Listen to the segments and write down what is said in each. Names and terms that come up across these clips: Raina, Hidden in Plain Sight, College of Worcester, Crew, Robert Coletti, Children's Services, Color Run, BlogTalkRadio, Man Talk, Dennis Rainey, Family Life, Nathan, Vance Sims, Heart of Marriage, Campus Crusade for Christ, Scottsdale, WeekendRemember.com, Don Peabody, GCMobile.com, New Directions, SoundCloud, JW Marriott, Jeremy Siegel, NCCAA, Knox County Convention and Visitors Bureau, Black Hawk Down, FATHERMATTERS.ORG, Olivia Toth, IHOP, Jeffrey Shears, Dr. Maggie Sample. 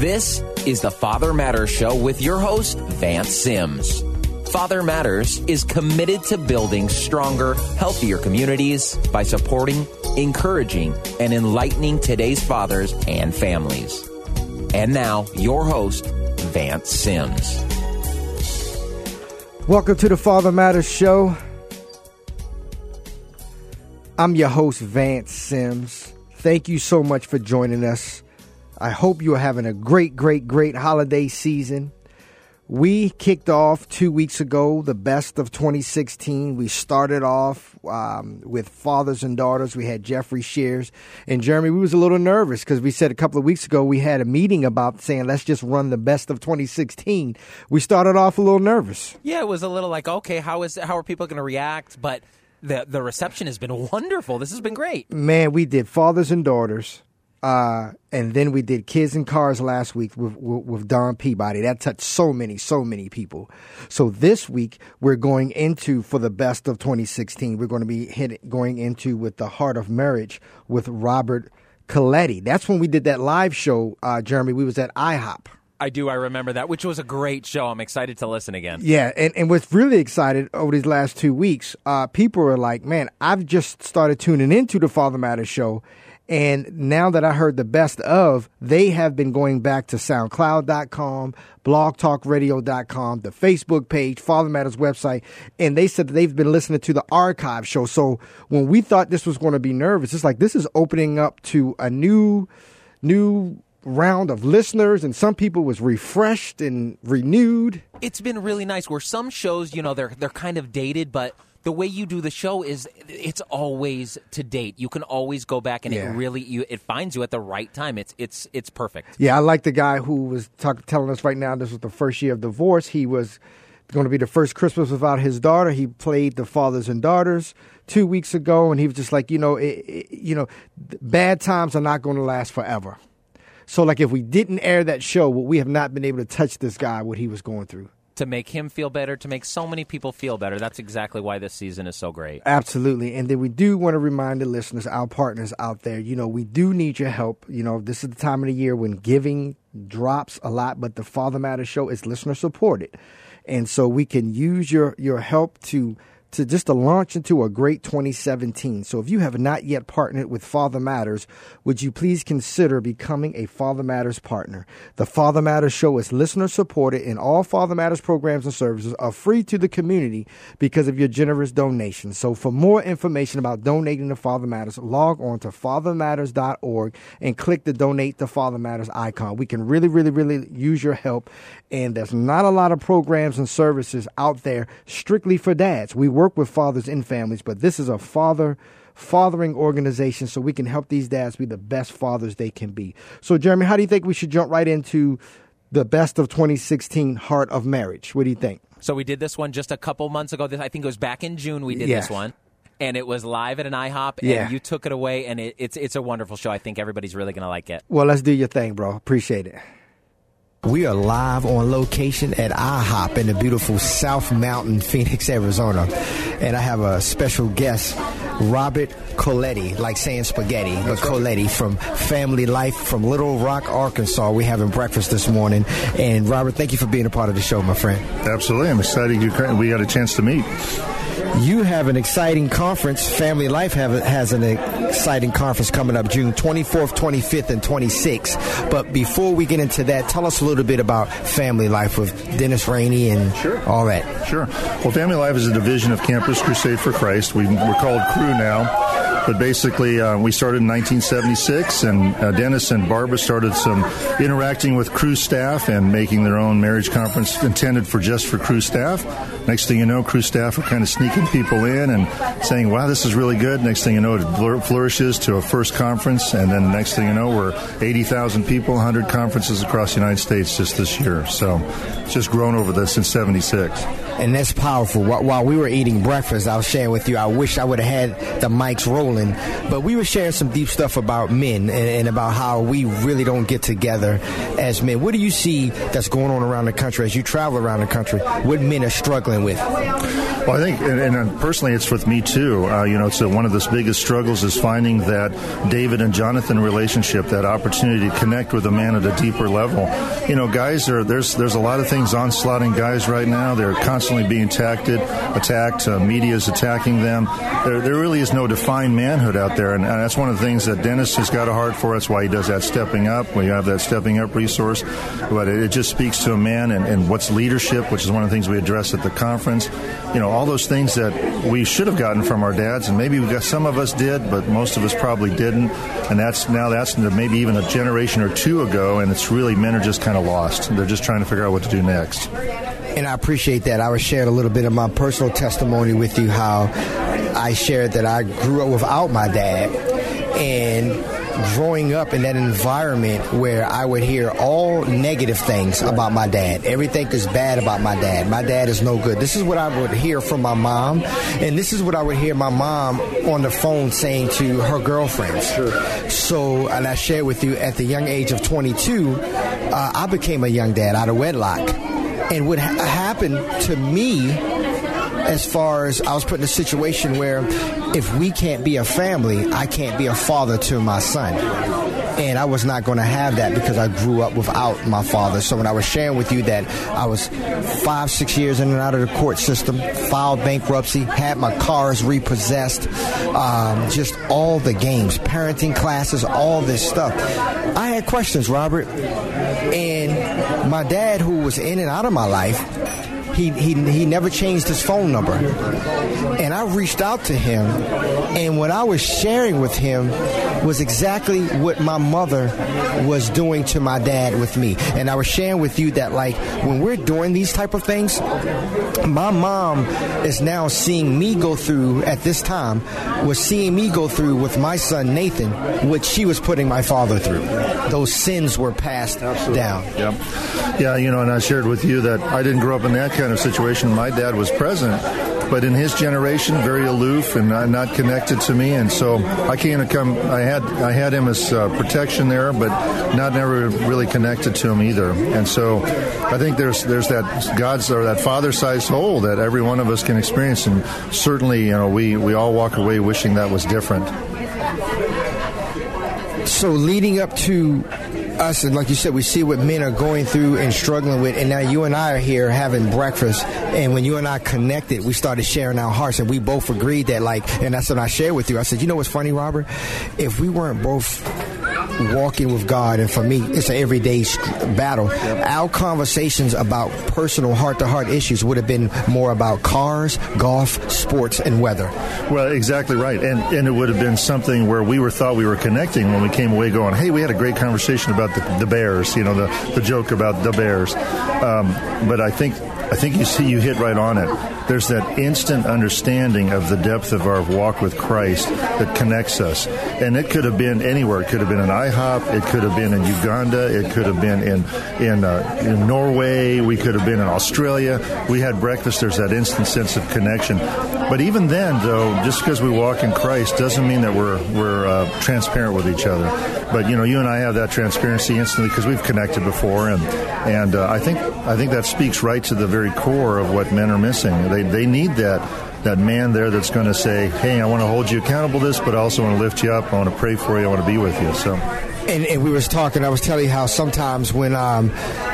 This is the Father Matters Show with your host, Vance Sims. Father Matters is committed to building stronger, healthier communities by supporting, encouraging, and enlightening today's fathers and families. And now, your host, Vance Sims. Welcome to the Father Matters Show. I'm your host, Vance Sims. Thank you so much for joining us. I hope you are having a great holiday season. We kicked off 2 weeks ago, the best of 2016. We started off with Fathers and Daughters. We had Jeffrey Shears and Jeremy. We was a little nervous because we said a couple of weeks ago we had a meeting about saying let's just run the best of 2016. We started off a little nervous. Yeah, it was a little like, okay, how are people going to react? But the reception has been wonderful. This has been great. Man, we did Fathers and Daughters. And then we did Kids and Cars last week with Don Peabody. That touched so many people. So this week we're going into, for the best of 2016, we're going to be going into with the Heart of Marriage with Robert Coletti. That's when we did that live show, Jeremy. We was at IHOP. I do. I remember that, which was a great show. I'm excited to listen again. Yeah. And what's really excited over these last 2 weeks, people are like, man, I've just started tuning into the Father Matters Show. And now that I heard the best of, they have been going back to SoundCloud.com, BlogTalkRadio.com, the Facebook page, Father Matters website, and they said that they've been listening to the archive show. So when we thought this was going to be nervous, it's like this is opening up to a new round of listeners, and some people was refreshed and renewed. It's been really nice. Where some shows, you know, they're kind of dated, but the way you do the show is it's always to date. You can always go back, and yeah, it finds you at the right time. It's perfect. Yeah, I like the guy who was telling us right now this was the first year of divorce. He was going to be the first Christmas without his daughter. He played the Fathers and Daughters 2 weeks ago, and he was just like, bad times are not going to last forever. So, like, if we didn't air that show, well, we have not been able to touch this guy, what he was going through. To make him feel better, to make so many people feel better. That's exactly why this season is so great. Absolutely. And then we do want to remind the listeners, our partners out there, you know, we do need your help. You know, this is the time of the year when giving drops a lot, but the Father Matters Show is listener supported. And so we can use your help to just to launch into a great 2017. So if you have not yet partnered with Father Matters, would you please consider becoming a Father Matters partner? The Father Matters Show is listener supported, and all Father Matters programs and services are free to the community because of your generous donations. So for more information about donating to Father Matters, log on to fathermatters.org and click the Donate to Father Matters icon. We can really use your help, and there's not a lot of programs and services out there strictly for dads. We work with fathers and families, but this is a fathering organization, so we can help these dads be the best fathers they can be. So, Jeremy, how do you think we should jump right into the best of 2016 Heart of Marriage? What do you think? So we did this one just a couple months ago. I think it was back in June we did this one. And it was live at an IHOP, and you took it away, and it's a wonderful show. I think everybody's really going to like it. Well, let's do your thing, bro. Appreciate it. We are live on location at IHOP in the beautiful South Mountain, Phoenix, Arizona. And I have a special guest, Robert Coletti, like saying spaghetti, but Coletti from Family Life from Little Rock, Arkansas. We're having breakfast this morning. And Robert, thank you for being a part of the show, my friend. Absolutely. I'm excited we got a chance to meet. You have an exciting conference. Family Life has an exciting conference coming up June 24th, 25th, and 26th. But before we get into that, tell us a little bit about Family Life with Dennis Rainey and all that. Sure. Well, Family Life is a division of Campus Crusade for Christ. We're called Crew now. But basically, we started in 1976, and Dennis and Barbara started some interacting with crew staff and making their own marriage conference intended for crew staff. Next thing you know, crew staff are kind of sneaking people in and saying, wow, this is really good. Next thing you know, it flourishes to a first conference, and then next thing you know, we're 80,000 people, 100 conferences across the United States just this year. So it's just grown over this since 76. And that's powerful. While we were eating breakfast, I was sharing with you, I wish I would have had the mics rolling. and but we were sharing some deep stuff about men and about how we really don't get together as men. What do you see that's going on around the country as you travel around the country? What men are struggling with? Well, I think, and personally, it's with me too. It's one of the biggest struggles is finding that David and Jonathan relationship, that opportunity to connect with a man at a deeper level. You know, guys are there's a lot of things onslaughting guys right now. They're constantly being attacked. Media's attacking them. There really is no defined manhood out there, and that's one of the things that Dennis has got a heart for. That's why he does that Stepping Up. We have that Stepping Up resource, but it just speaks to a man and what's leadership, which is one of the things we address at the conference. You know, all those things that we should have gotten from our dads, and maybe we got some of us did, but most of us probably didn't. And that's maybe even a generation or two ago, and it's really men are just kind of lost. They're just trying to figure out what to do next. And I appreciate that. I shared a little bit of my personal testimony with you, how I shared that I grew up without my dad. And growing up in that environment where I would hear all negative things about my dad. Everything is bad about my dad. My dad is no good. This is what I would hear from my mom, and this is what I would hear my mom on the phone saying to her girlfriends. Sure. So, and I share with you, at the young age of 22, I became a young dad out of wedlock. And what happened to me, as far as I was put in a situation where if we can't be a family, I can't be a father to my son. And I was not going to have that because I grew up without my father. So when I was sharing with you that I was 5-6 years in and out of the court system, filed bankruptcy, had my cars repossessed, just all the games, parenting classes, all this stuff. I had questions, Robert. And my dad, who was in and out of my life, He never changed his phone number. And I reached out to him, and what I was sharing with him was exactly what my mother was doing to my dad with me. And I was sharing with you that, like, when we're doing these type of things, my mom is now seeing me go through, at this time, was seeing me go through with my son Nathan, what she was putting my father through. Those sins were passed down. Yep. Yeah, and I shared with you that I didn't grow up in that kind of situation. My dad was present, but in his generation, very aloof and not connected to me. And so I had him as protection there, but never really connected to him either. And so I think there's that God's or that father-sized hole that every one of us can experience. And certainly, we all walk away wishing that was different. So leading up to us, and like you said, we see what men are going through and struggling with, and now you and I are here having breakfast, and when you and I connected, we started sharing our hearts, and we both agreed that, and that's what I shared with you. I said, you know what's funny, Robert? If we weren't both walking with God, and for me, it's an everyday battle, our conversations about personal heart-to-heart issues would have been more about cars, golf, sports, and weather. Well, exactly right, and it would have been something where we thought we were connecting when we came away going, hey, we had a great conversation about the Bears, the joke about the Bears. But I think you hit right on it. There's that instant understanding of the depth of our walk with Christ that connects us. And it could have been anywhere. It could have been an IHOP. It could have been in Uganda. It could have been in Norway. We could have been in Australia. We had breakfast. There's that instant sense of connection. But even then, though, just because we walk in Christ doesn't mean that we're transparent with each other. But, you and I have that transparency instantly because we've connected before. And I think that speaks right to the very core of what men are missing. They need that man there that's going to say, hey, I want to hold you accountable to this, but I also want to lift you up. I want to pray for you. I want to be with you. So, and we was talking, I was telling you how sometimes when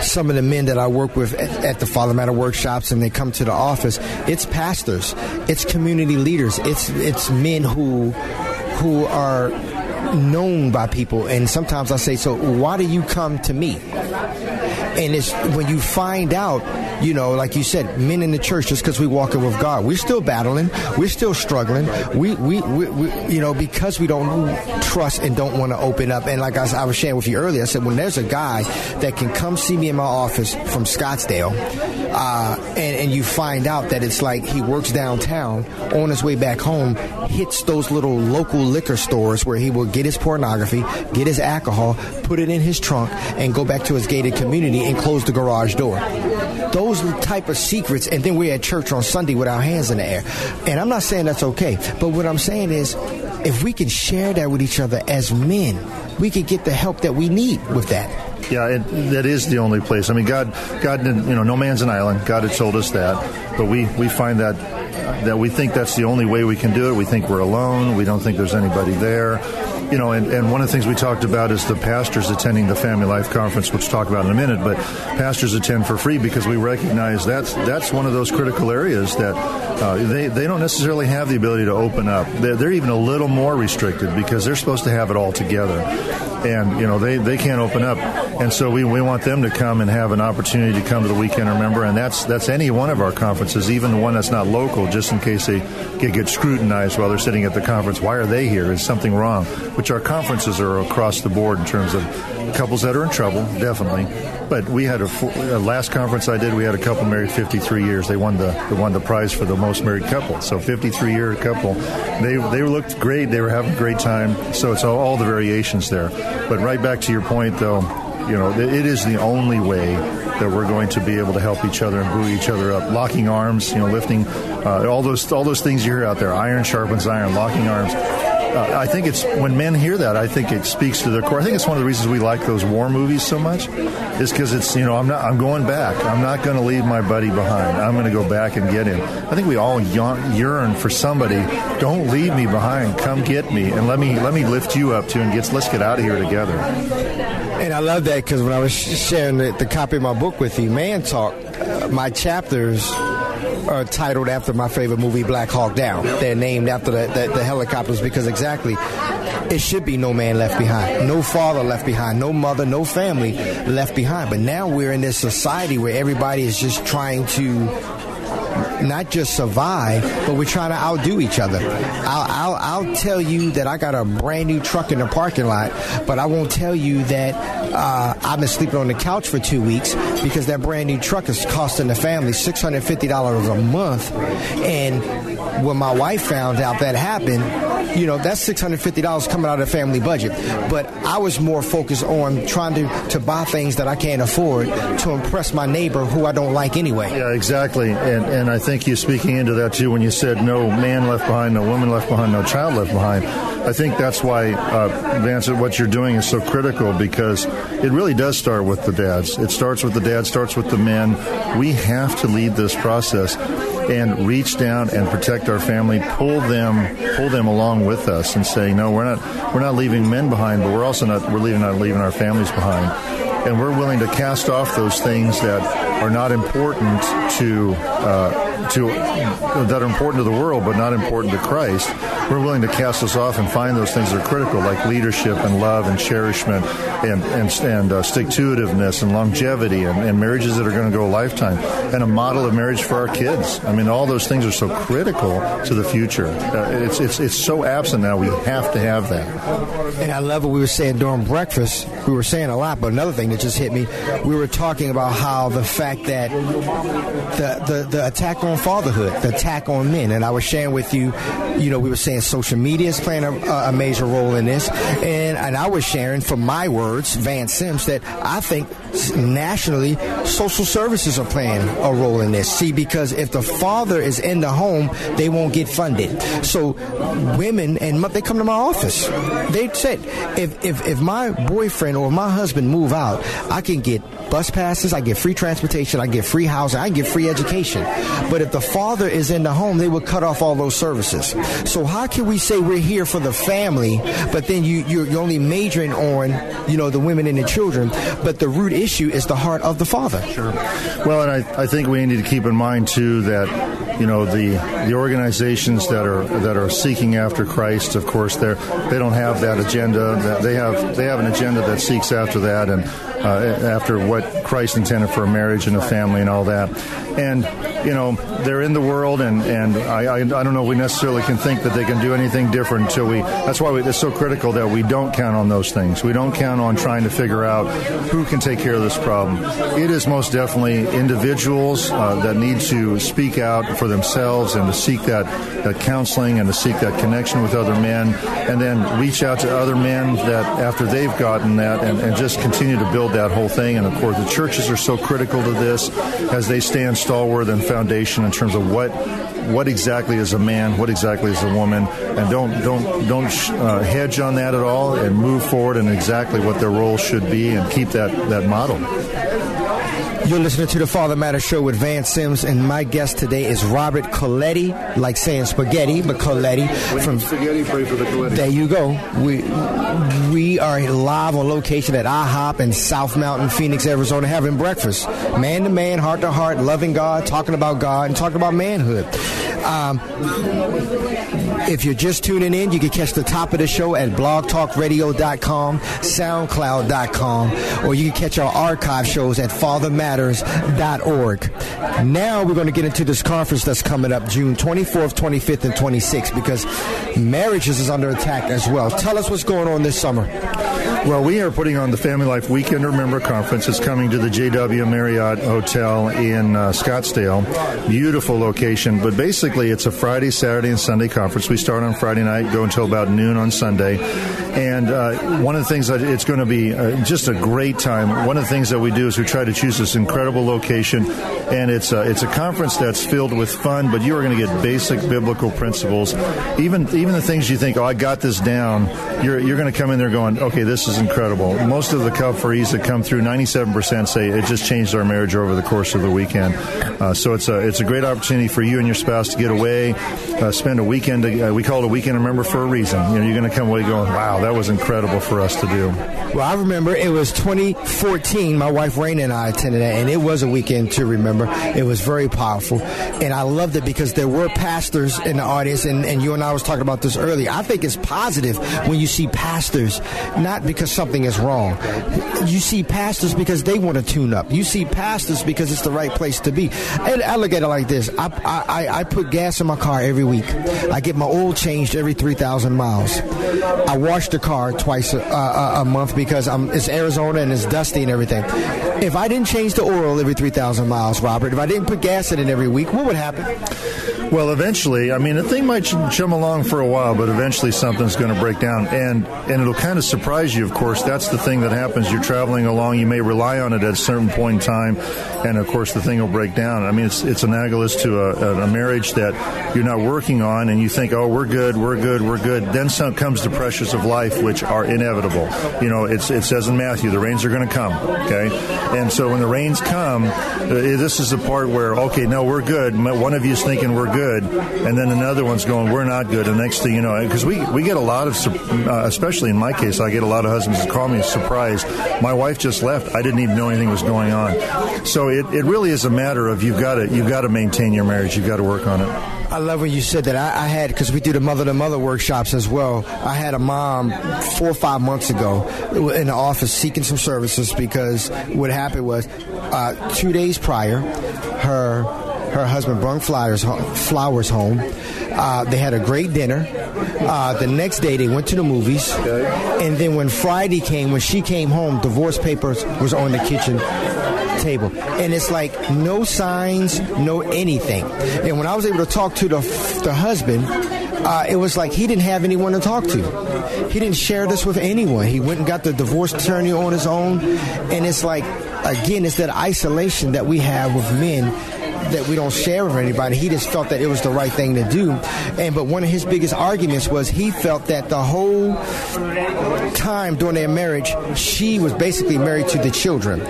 some of the men that I work with at the Father Matter workshops and they come to the office, it's pastors, it's community leaders, it's men who are known by people. And sometimes I say, so why do you come to me? And it's when you find out, like you said, men in the church, just because we walk in with God, we're still battling, we're still struggling, we because we don't trust and don't want to open up. And like I was sharing with you earlier, I said, when there's a guy that can come see me in my office from Scottsdale, and you find out that it's like he works downtown, on his way back home, hits those little local liquor stores where he will get his pornography, get his alcohol, put it in his trunk, and go back to his gated community and close the garage door. Those type of secrets, and then we're at church on Sunday with our hands in the air. And I'm not saying that's okay, but what I'm saying is, if we can share that with each other as men, we can get the help that we need with that. Yeah, that is the only place. I mean, God, you know, no man's an island. God had told us that. But we find that we think that's the only way we can do it. We think we're alone. We don't think there's anybody there. You know, and one of the things we talked about is the pastors attending the Family Life Conference, which we'll talk about in a minute. But pastors attend for free because we recognize that's one of those critical areas that they don't necessarily have the ability to open up. They're even a little more restricted because they're supposed to have it all together. And, you know, they can't open up. And so we want them to come and have an opportunity to come to the Weekend Remember. And that's any one of our conferences, even the one that's not local, just in case they get scrutinized while they're sitting at the conference. Why are they here? Is something wrong? Which our conferences are across the board in terms of couples that are in trouble, definitely. But we had a last conference I did, we had a couple married 53 years. They won the prize for the most married couple. So 53-year couple. They looked great. They were having a great time. So it's all the variations there. But right back to your point, though, you know, it is the only way that we're going to be able to help each other and buoy each other up. Locking arms, you know, lifting, all those things you hear out there. Iron sharpens iron, locking arms. I think it's, when men hear that, I think it speaks to their core. I think it's one of the reasons we like those war movies so much is because it's, you know, I'm going back. I'm not going to leave my buddy behind. I'm going to go back and get him. I think we all yearn for somebody. Don't leave me behind. Come get me and let me lift you up too, and let's get out of here together. And I love that because when I was sharing the copy of my book with you, Man Talk, my chapters are titled after my favorite movie, Black Hawk Down. They're named after the helicopters because exactly, it should be no man left behind, no father left behind, no mother, no family left behind. But now we're in this society where everybody is just trying to not just survive, but we're trying to outdo each other. I'll tell you that I got a brand new truck in the parking lot, but I won't tell you that I've been sleeping on the couch for 2 weeks because that brand new truck is costing the family $650 a month. And when my wife found out that happened, you know, that's $650 coming out of the family budget. But I was more focused on trying to buy things that I can't afford to impress my neighbor who I don't like anyway. Yeah, exactly. And I think you're speaking into that, too, when you said no man left behind, no woman left behind, no child left behind. I think that's why, Vance, what you're doing is so critical because it really does start with the dads. It starts with the dads, starts with the men. We have to lead this process and reach down and protect our family, pull them along with us and say, no, we're not leaving men behind, but we're also not leaving our families behind. And we're willing to cast off those things that are not important that are important to the world, but not important to Christ. We're willing to cast us off and find those things that are critical, like leadership and love and cherishment and stick-to-itiveness and longevity and marriages that are going to go a lifetime and a model of marriage for our kids. I mean, all those things are so critical to the future. It's so absent now. We have to have that. And I love what we were saying during breakfast. We were saying a lot, but another thing that just hit me, we were talking about how the fact that the attack on fatherhood, the attack on men, and I was sharing with you, you know, we were saying social media is playing a major role in this, and I was sharing from my words, Vance Sims, that I think nationally social services are playing a role in this. See, because if the father is in the home, they won't get funded. So women, and they come to my office, they said, if my boyfriend or my husband move out, I can get bus passes, I get free transportation, I get free housing, I get free education. But if the father is in the home, they will cut off all those services. So how can we say we're here for the family, but then you're only majoring on, you know, the women and the children, but the root issue is the heart of the father. Sure. Well, and I think we need to keep in mind too that, you know, the organizations that are seeking after Christ, of course, they don't have that agenda. They have an agenda that seeks after that and after what Christ intended for a marriage and a family and all that. And, you know, they're in the world, and I don't know if we necessarily can think that they can do anything different until we... That's why it's so critical that we don't count on those things. We don't count on trying to figure out who can take care of this problem. It is most definitely individuals that need to speak out for themselves and to seek that counseling and to seek that connection with other men, and then reach out to other men that after they've gotten that and just continue to build that whole thing. And, of course, the churches are so critical to this as they stand stalwart and foundation in terms of what what exactly is a man, what exactly is a woman, and don't hedge on that at all, and move forward in exactly what their role should be, and keep that model. You're listening to the Father Matters Show with Vance Sims, and my guest today is Robert Coletti, like saying spaghetti, but Coletti. From spaghetti, pray for the Coletti. There you go. We are live on location at IHOP in South Mountain, Phoenix, Arizona, having breakfast. Man to man, heart to heart, loving God, and talking about manhood. If you're just tuning in, you can catch the top of the show at BlogTalkRadio.com, SoundCloud.com, or you can catch our archive shows at FatherMatters.org. Now we're going to get into this conference that's coming up June 24th, 25th, and 26th, because marriages is under attack as well. Tell us what's going on this summer. Well, we are putting on the Family Life Weekend Remember Conference. It's coming to the JW Marriott Hotel in Scottsdale. Beautiful location. But basically, it's a Friday, Saturday, and Sunday conference. We start on Friday night, go until about noon on Sunday. And one of the things that it's going to be just a great time. One of the things that we do is we try to choose this incredible location. And it's a conference that's filled with fun, but you are going to get basic biblical principles. Even the things you think, oh, I got this down, you're going to come in there going, okay, this is incredible. Most of the conferees that come through, 97% say it just changed our marriage over the course of the weekend. So it's a great opportunity for you and your spouse to get away, spend a weekend. We call it a weekend remember for a reason. You're going to come away going, wow, that was incredible for us to do. Well, I remember it was 2014. My wife Raina and I attended that, and it was a weekend to remember. It was very powerful, and I loved it because there were pastors in the audience, and you and I was talking about this earlier. I think it's positive when you see pastors, not because something is wrong. You see pastors because they want to tune up. You see pastors because it's the right place to be. And I look at it like this. I put gas in my car every week. I get my oil changed every 3,000 miles. I wash the car twice a month because it's Arizona and it's dusty and everything. If I didn't change the oil every 3,000 miles, Robert, if I didn't put gas in it every week, what would happen? Well, eventually, the thing might chum along for a while, but eventually something's going to break down, and it'll kind of surprise you, of course. That's the thing that happens. You're traveling along. You may rely on it at a certain point in time, and, of course, the thing will break down. It's analogous to a marriage that you're not working on, and you think, oh, we're good. Then comes the pressures of life, which are inevitable. It says in Matthew, the rains are going to come, okay? And so when the rains come, this is the part where, okay, no, we're good. One of you is thinking we're good, and then another one's going, we're not good. The next thing you know, because we get a lot of, especially in my case, I get a lot of husbands that call me surprised. My wife just left. I didn't even know anything was going on. So it really is a matter of you've got to maintain your marriage. You've got to work on it. I love when you said that. I had, because we do the mother-to-mother workshops as well, I had a mom 4 or 5 months ago in the office seeking some services because what happened was 2 days prior, her husband brought flowers home. They had a great dinner. The next day, they went to the movies. And then when Friday came, when she came home, divorce papers was on the kitchen table. And it's like no signs, no anything. And when I was able to talk to the husband, it was like he didn't have anyone to talk to. He didn't share this with anyone. He went and got the divorce attorney on his own. And it's like, again, it's that isolation that we have with men that we don't share with anybody. He just felt that it was the right thing to do. But one of his biggest arguments was he felt that the whole time during their marriage, she was basically married to the children.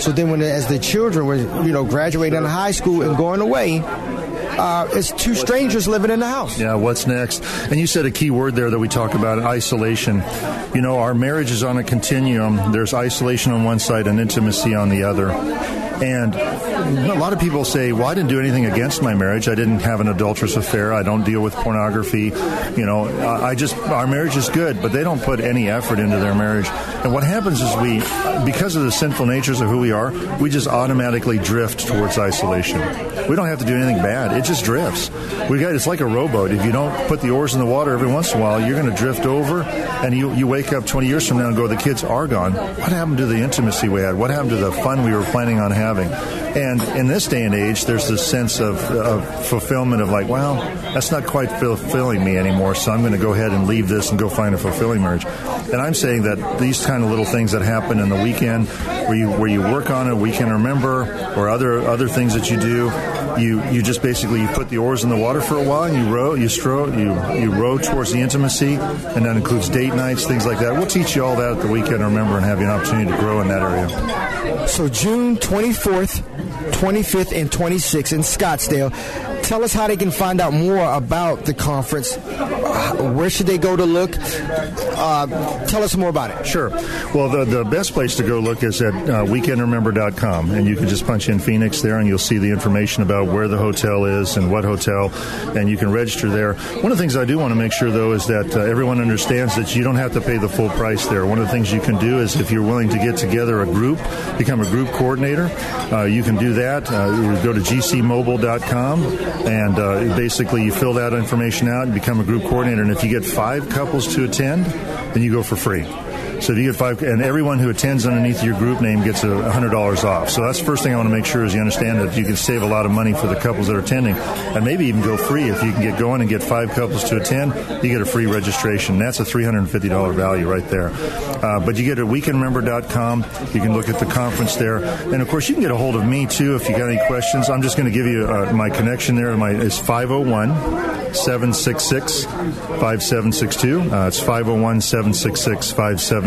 So then as the children were, graduating high school and going away, it's two strangers living in the house. Yeah, what's next? And you said a key word there that we talk about, isolation. Our marriage is on a continuum. There's isolation on one side and intimacy on the other. And a lot of people say, well, I didn't do anything against my marriage. I didn't have an adulterous affair. I don't deal with pornography. Our marriage is good, but they don't put any effort into their marriage. And what happens is because of the sinful natures of who we are, we just automatically drift towards isolation. We don't have to do anything bad. It just drifts. It's like a rowboat. If you don't put the oars in the water every once in a while, you're going to drift over, and you wake up 20 years from now and go, the kids are gone. What happened to the intimacy we had? What happened to the fun we were planning on having? And in this day and age, there's this sense of fulfillment of like, well, that's not quite fulfilling me anymore, so I'm going to go ahead and leave this and go find a fulfilling marriage. And I'm saying that these kind of little things that happen in the weekend, where you work on it, weekend remember, or other things that you do, you just basically you put the oars in the water for a while, and you row towards the intimacy, and that includes date nights, things like that. We'll teach you all that at the Weekend Remember and have you an opportunity to grow in that area. So June 24th, 25th, and 26th in Scottsdale. Tell us how they can find out more about the conference. Where should they go to look? Tell us more about it. Sure. Well, the best place to go look is at WeekendRemember.com, and you can just punch in Phoenix there, and you'll see the information about where the hotel is and what hotel, and you can register there. One of the things I do want to make sure, though, is that everyone understands that you don't have to pay the full price there. One of the things you can do is if you're willing to get together a group, become a group coordinator, you can do that. Go to GCMobile.com. And basically, you fill that information out and become a group coordinator. And if you get 5 couples to attend, then you go for free. So if you get 5, and everyone who attends underneath your group name gets $100 off. So that's the first thing I want to make sure is you understand that you can save a lot of money for the couples that are attending, and maybe even go free if you can get going and get 5 couples to attend. You get a free registration. That's a $350 value right there. But you get at weekendmember.com. You can look at the conference there, and of course you can get a hold of me too if you got any questions. I'm just going to give you my connection there. It's 501-766-5762. It's 501-766-5762.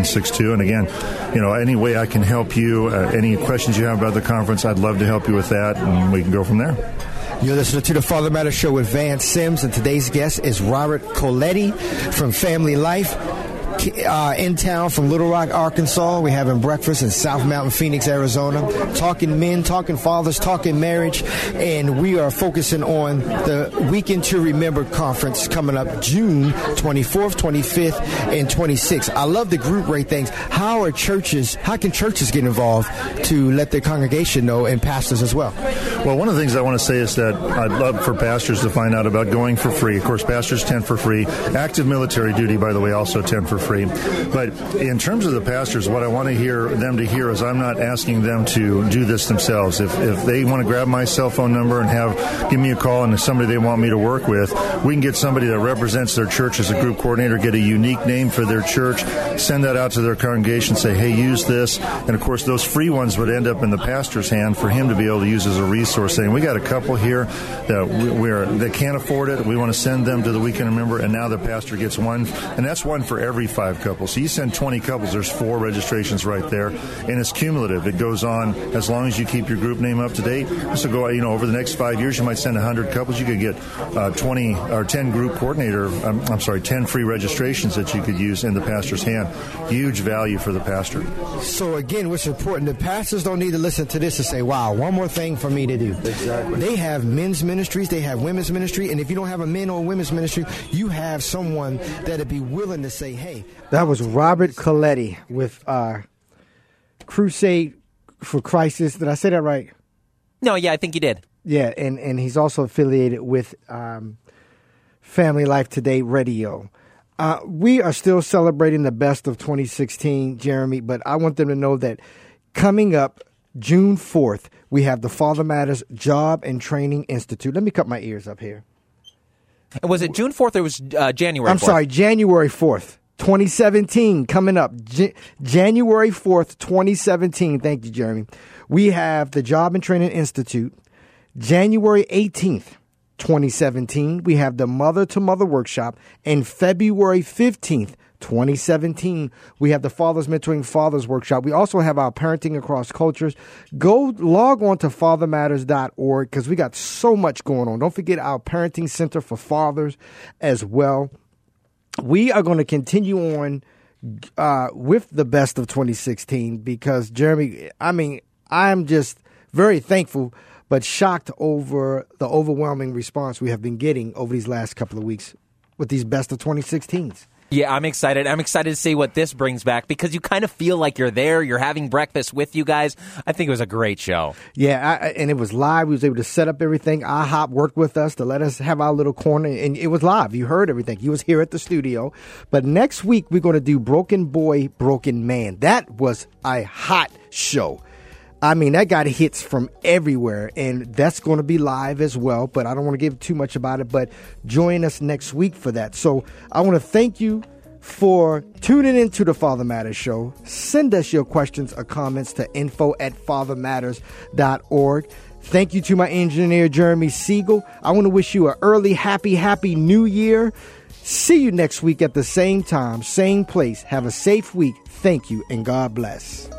And again, any way I can help you, any questions you have about the conference, I'd love to help you with that, and we can go from there. You're listening to the Father Matters Show with Vance Sims, and today's guest is Robert Coletti from Family Life. In town from Little Rock, Arkansas. We're having breakfast in South Mountain, Phoenix, Arizona. Talking men, talking fathers, talking marriage. And we are focusing on the Weekend to Remember conference coming up June 24th, 25th, and 26th. I love the group rate things. How can churches get involved to let their congregation know, and pastors as well? Well, one of the things I want to say is that I'd love for pastors to find out about going for free. Of course, pastors tend for free. Active military duty, by the way, also tend for free. But in terms of the pastors, what I want to hear them to hear is I'm not asking them to do this themselves. If they want to grab my cell phone number and give me a call, and somebody they want me to work with, we can get somebody that represents their church as a group coordinator, get a unique name for their church, send that out to their congregation, say, hey, use this. And of course, those free ones would end up in the pastor's hand for him to be able to use as a resource, saying, we got a couple here that can't afford it. We want to send them to the Weekend Remember, and now the pastor gets one, and that's one for every 5 couples. So you send 20 couples, there's 4 registrations right there, and it's cumulative. It goes on as long as you keep your group name up to date. So go, over the next 5 years, you might send 100 couples. You could get 20 or 10 group coordinator. I'm sorry, 10 free registrations that you could use in the pastor's hand. Huge value for the pastor. So again, what's important? The pastors don't need to listen to this and say, "Wow, one more thing for me to do." Exactly. They have men's ministries, they have women's ministry, and if you don't have a men or women's ministry, you have someone that'd be willing to say, "Hey." That was Robert Coletti with Crusade for Christ. Did I say that right? No, yeah, I think you did. Yeah, and he's also affiliated with Family Life Today Radio. We are still celebrating the best of 2016, Jeremy, but I want them to know that coming up June 4th, we have the Father Matters Job and Training Institute. Let me cut my ears up here. Was it June 4th or was January 4th? I'm sorry, January 4th. 2017 coming up, January 4th, 2017. Thank you, Jeremy. We have the Job and Training Institute. January 18th, 2017, we have the Mother to Mother Workshop. And February 15th, 2017, we have the Fathers Mentoring Fathers Workshop. We also have our Parenting Across Cultures. Go log on to fathermatters.org because we got so much going on. Don't forget our Parenting Center for Fathers as well. We are going to continue on with the best of 2016 because, Jeremy, I'm just very thankful but shocked over the overwhelming response we have been getting over these last couple of weeks with these best of 2016s. Yeah, I'm excited. I'm excited to see what this brings back because you kind of feel like you're there. You're having breakfast with you guys. I think it was a great show. Yeah, and it was live. We was able to set up everything. IHOP worked with us to let us have our little corner, and it was live. You heard everything. You was here at the studio. But next week, we're going to do Broken Boy, Broken Man. That was a hot show. That got hits from everywhere, and that's going to be live as well, but I don't want to give too much about it, but join us next week for that. So I want to thank you for tuning into the Father Matters Show. Send us your questions or comments to info@fathermatters.org. Thank you to my engineer, Jeremy Siegel. I want to wish you an early, happy new year. See you next week at the same time, same place. Have a safe week. Thank you, and God bless.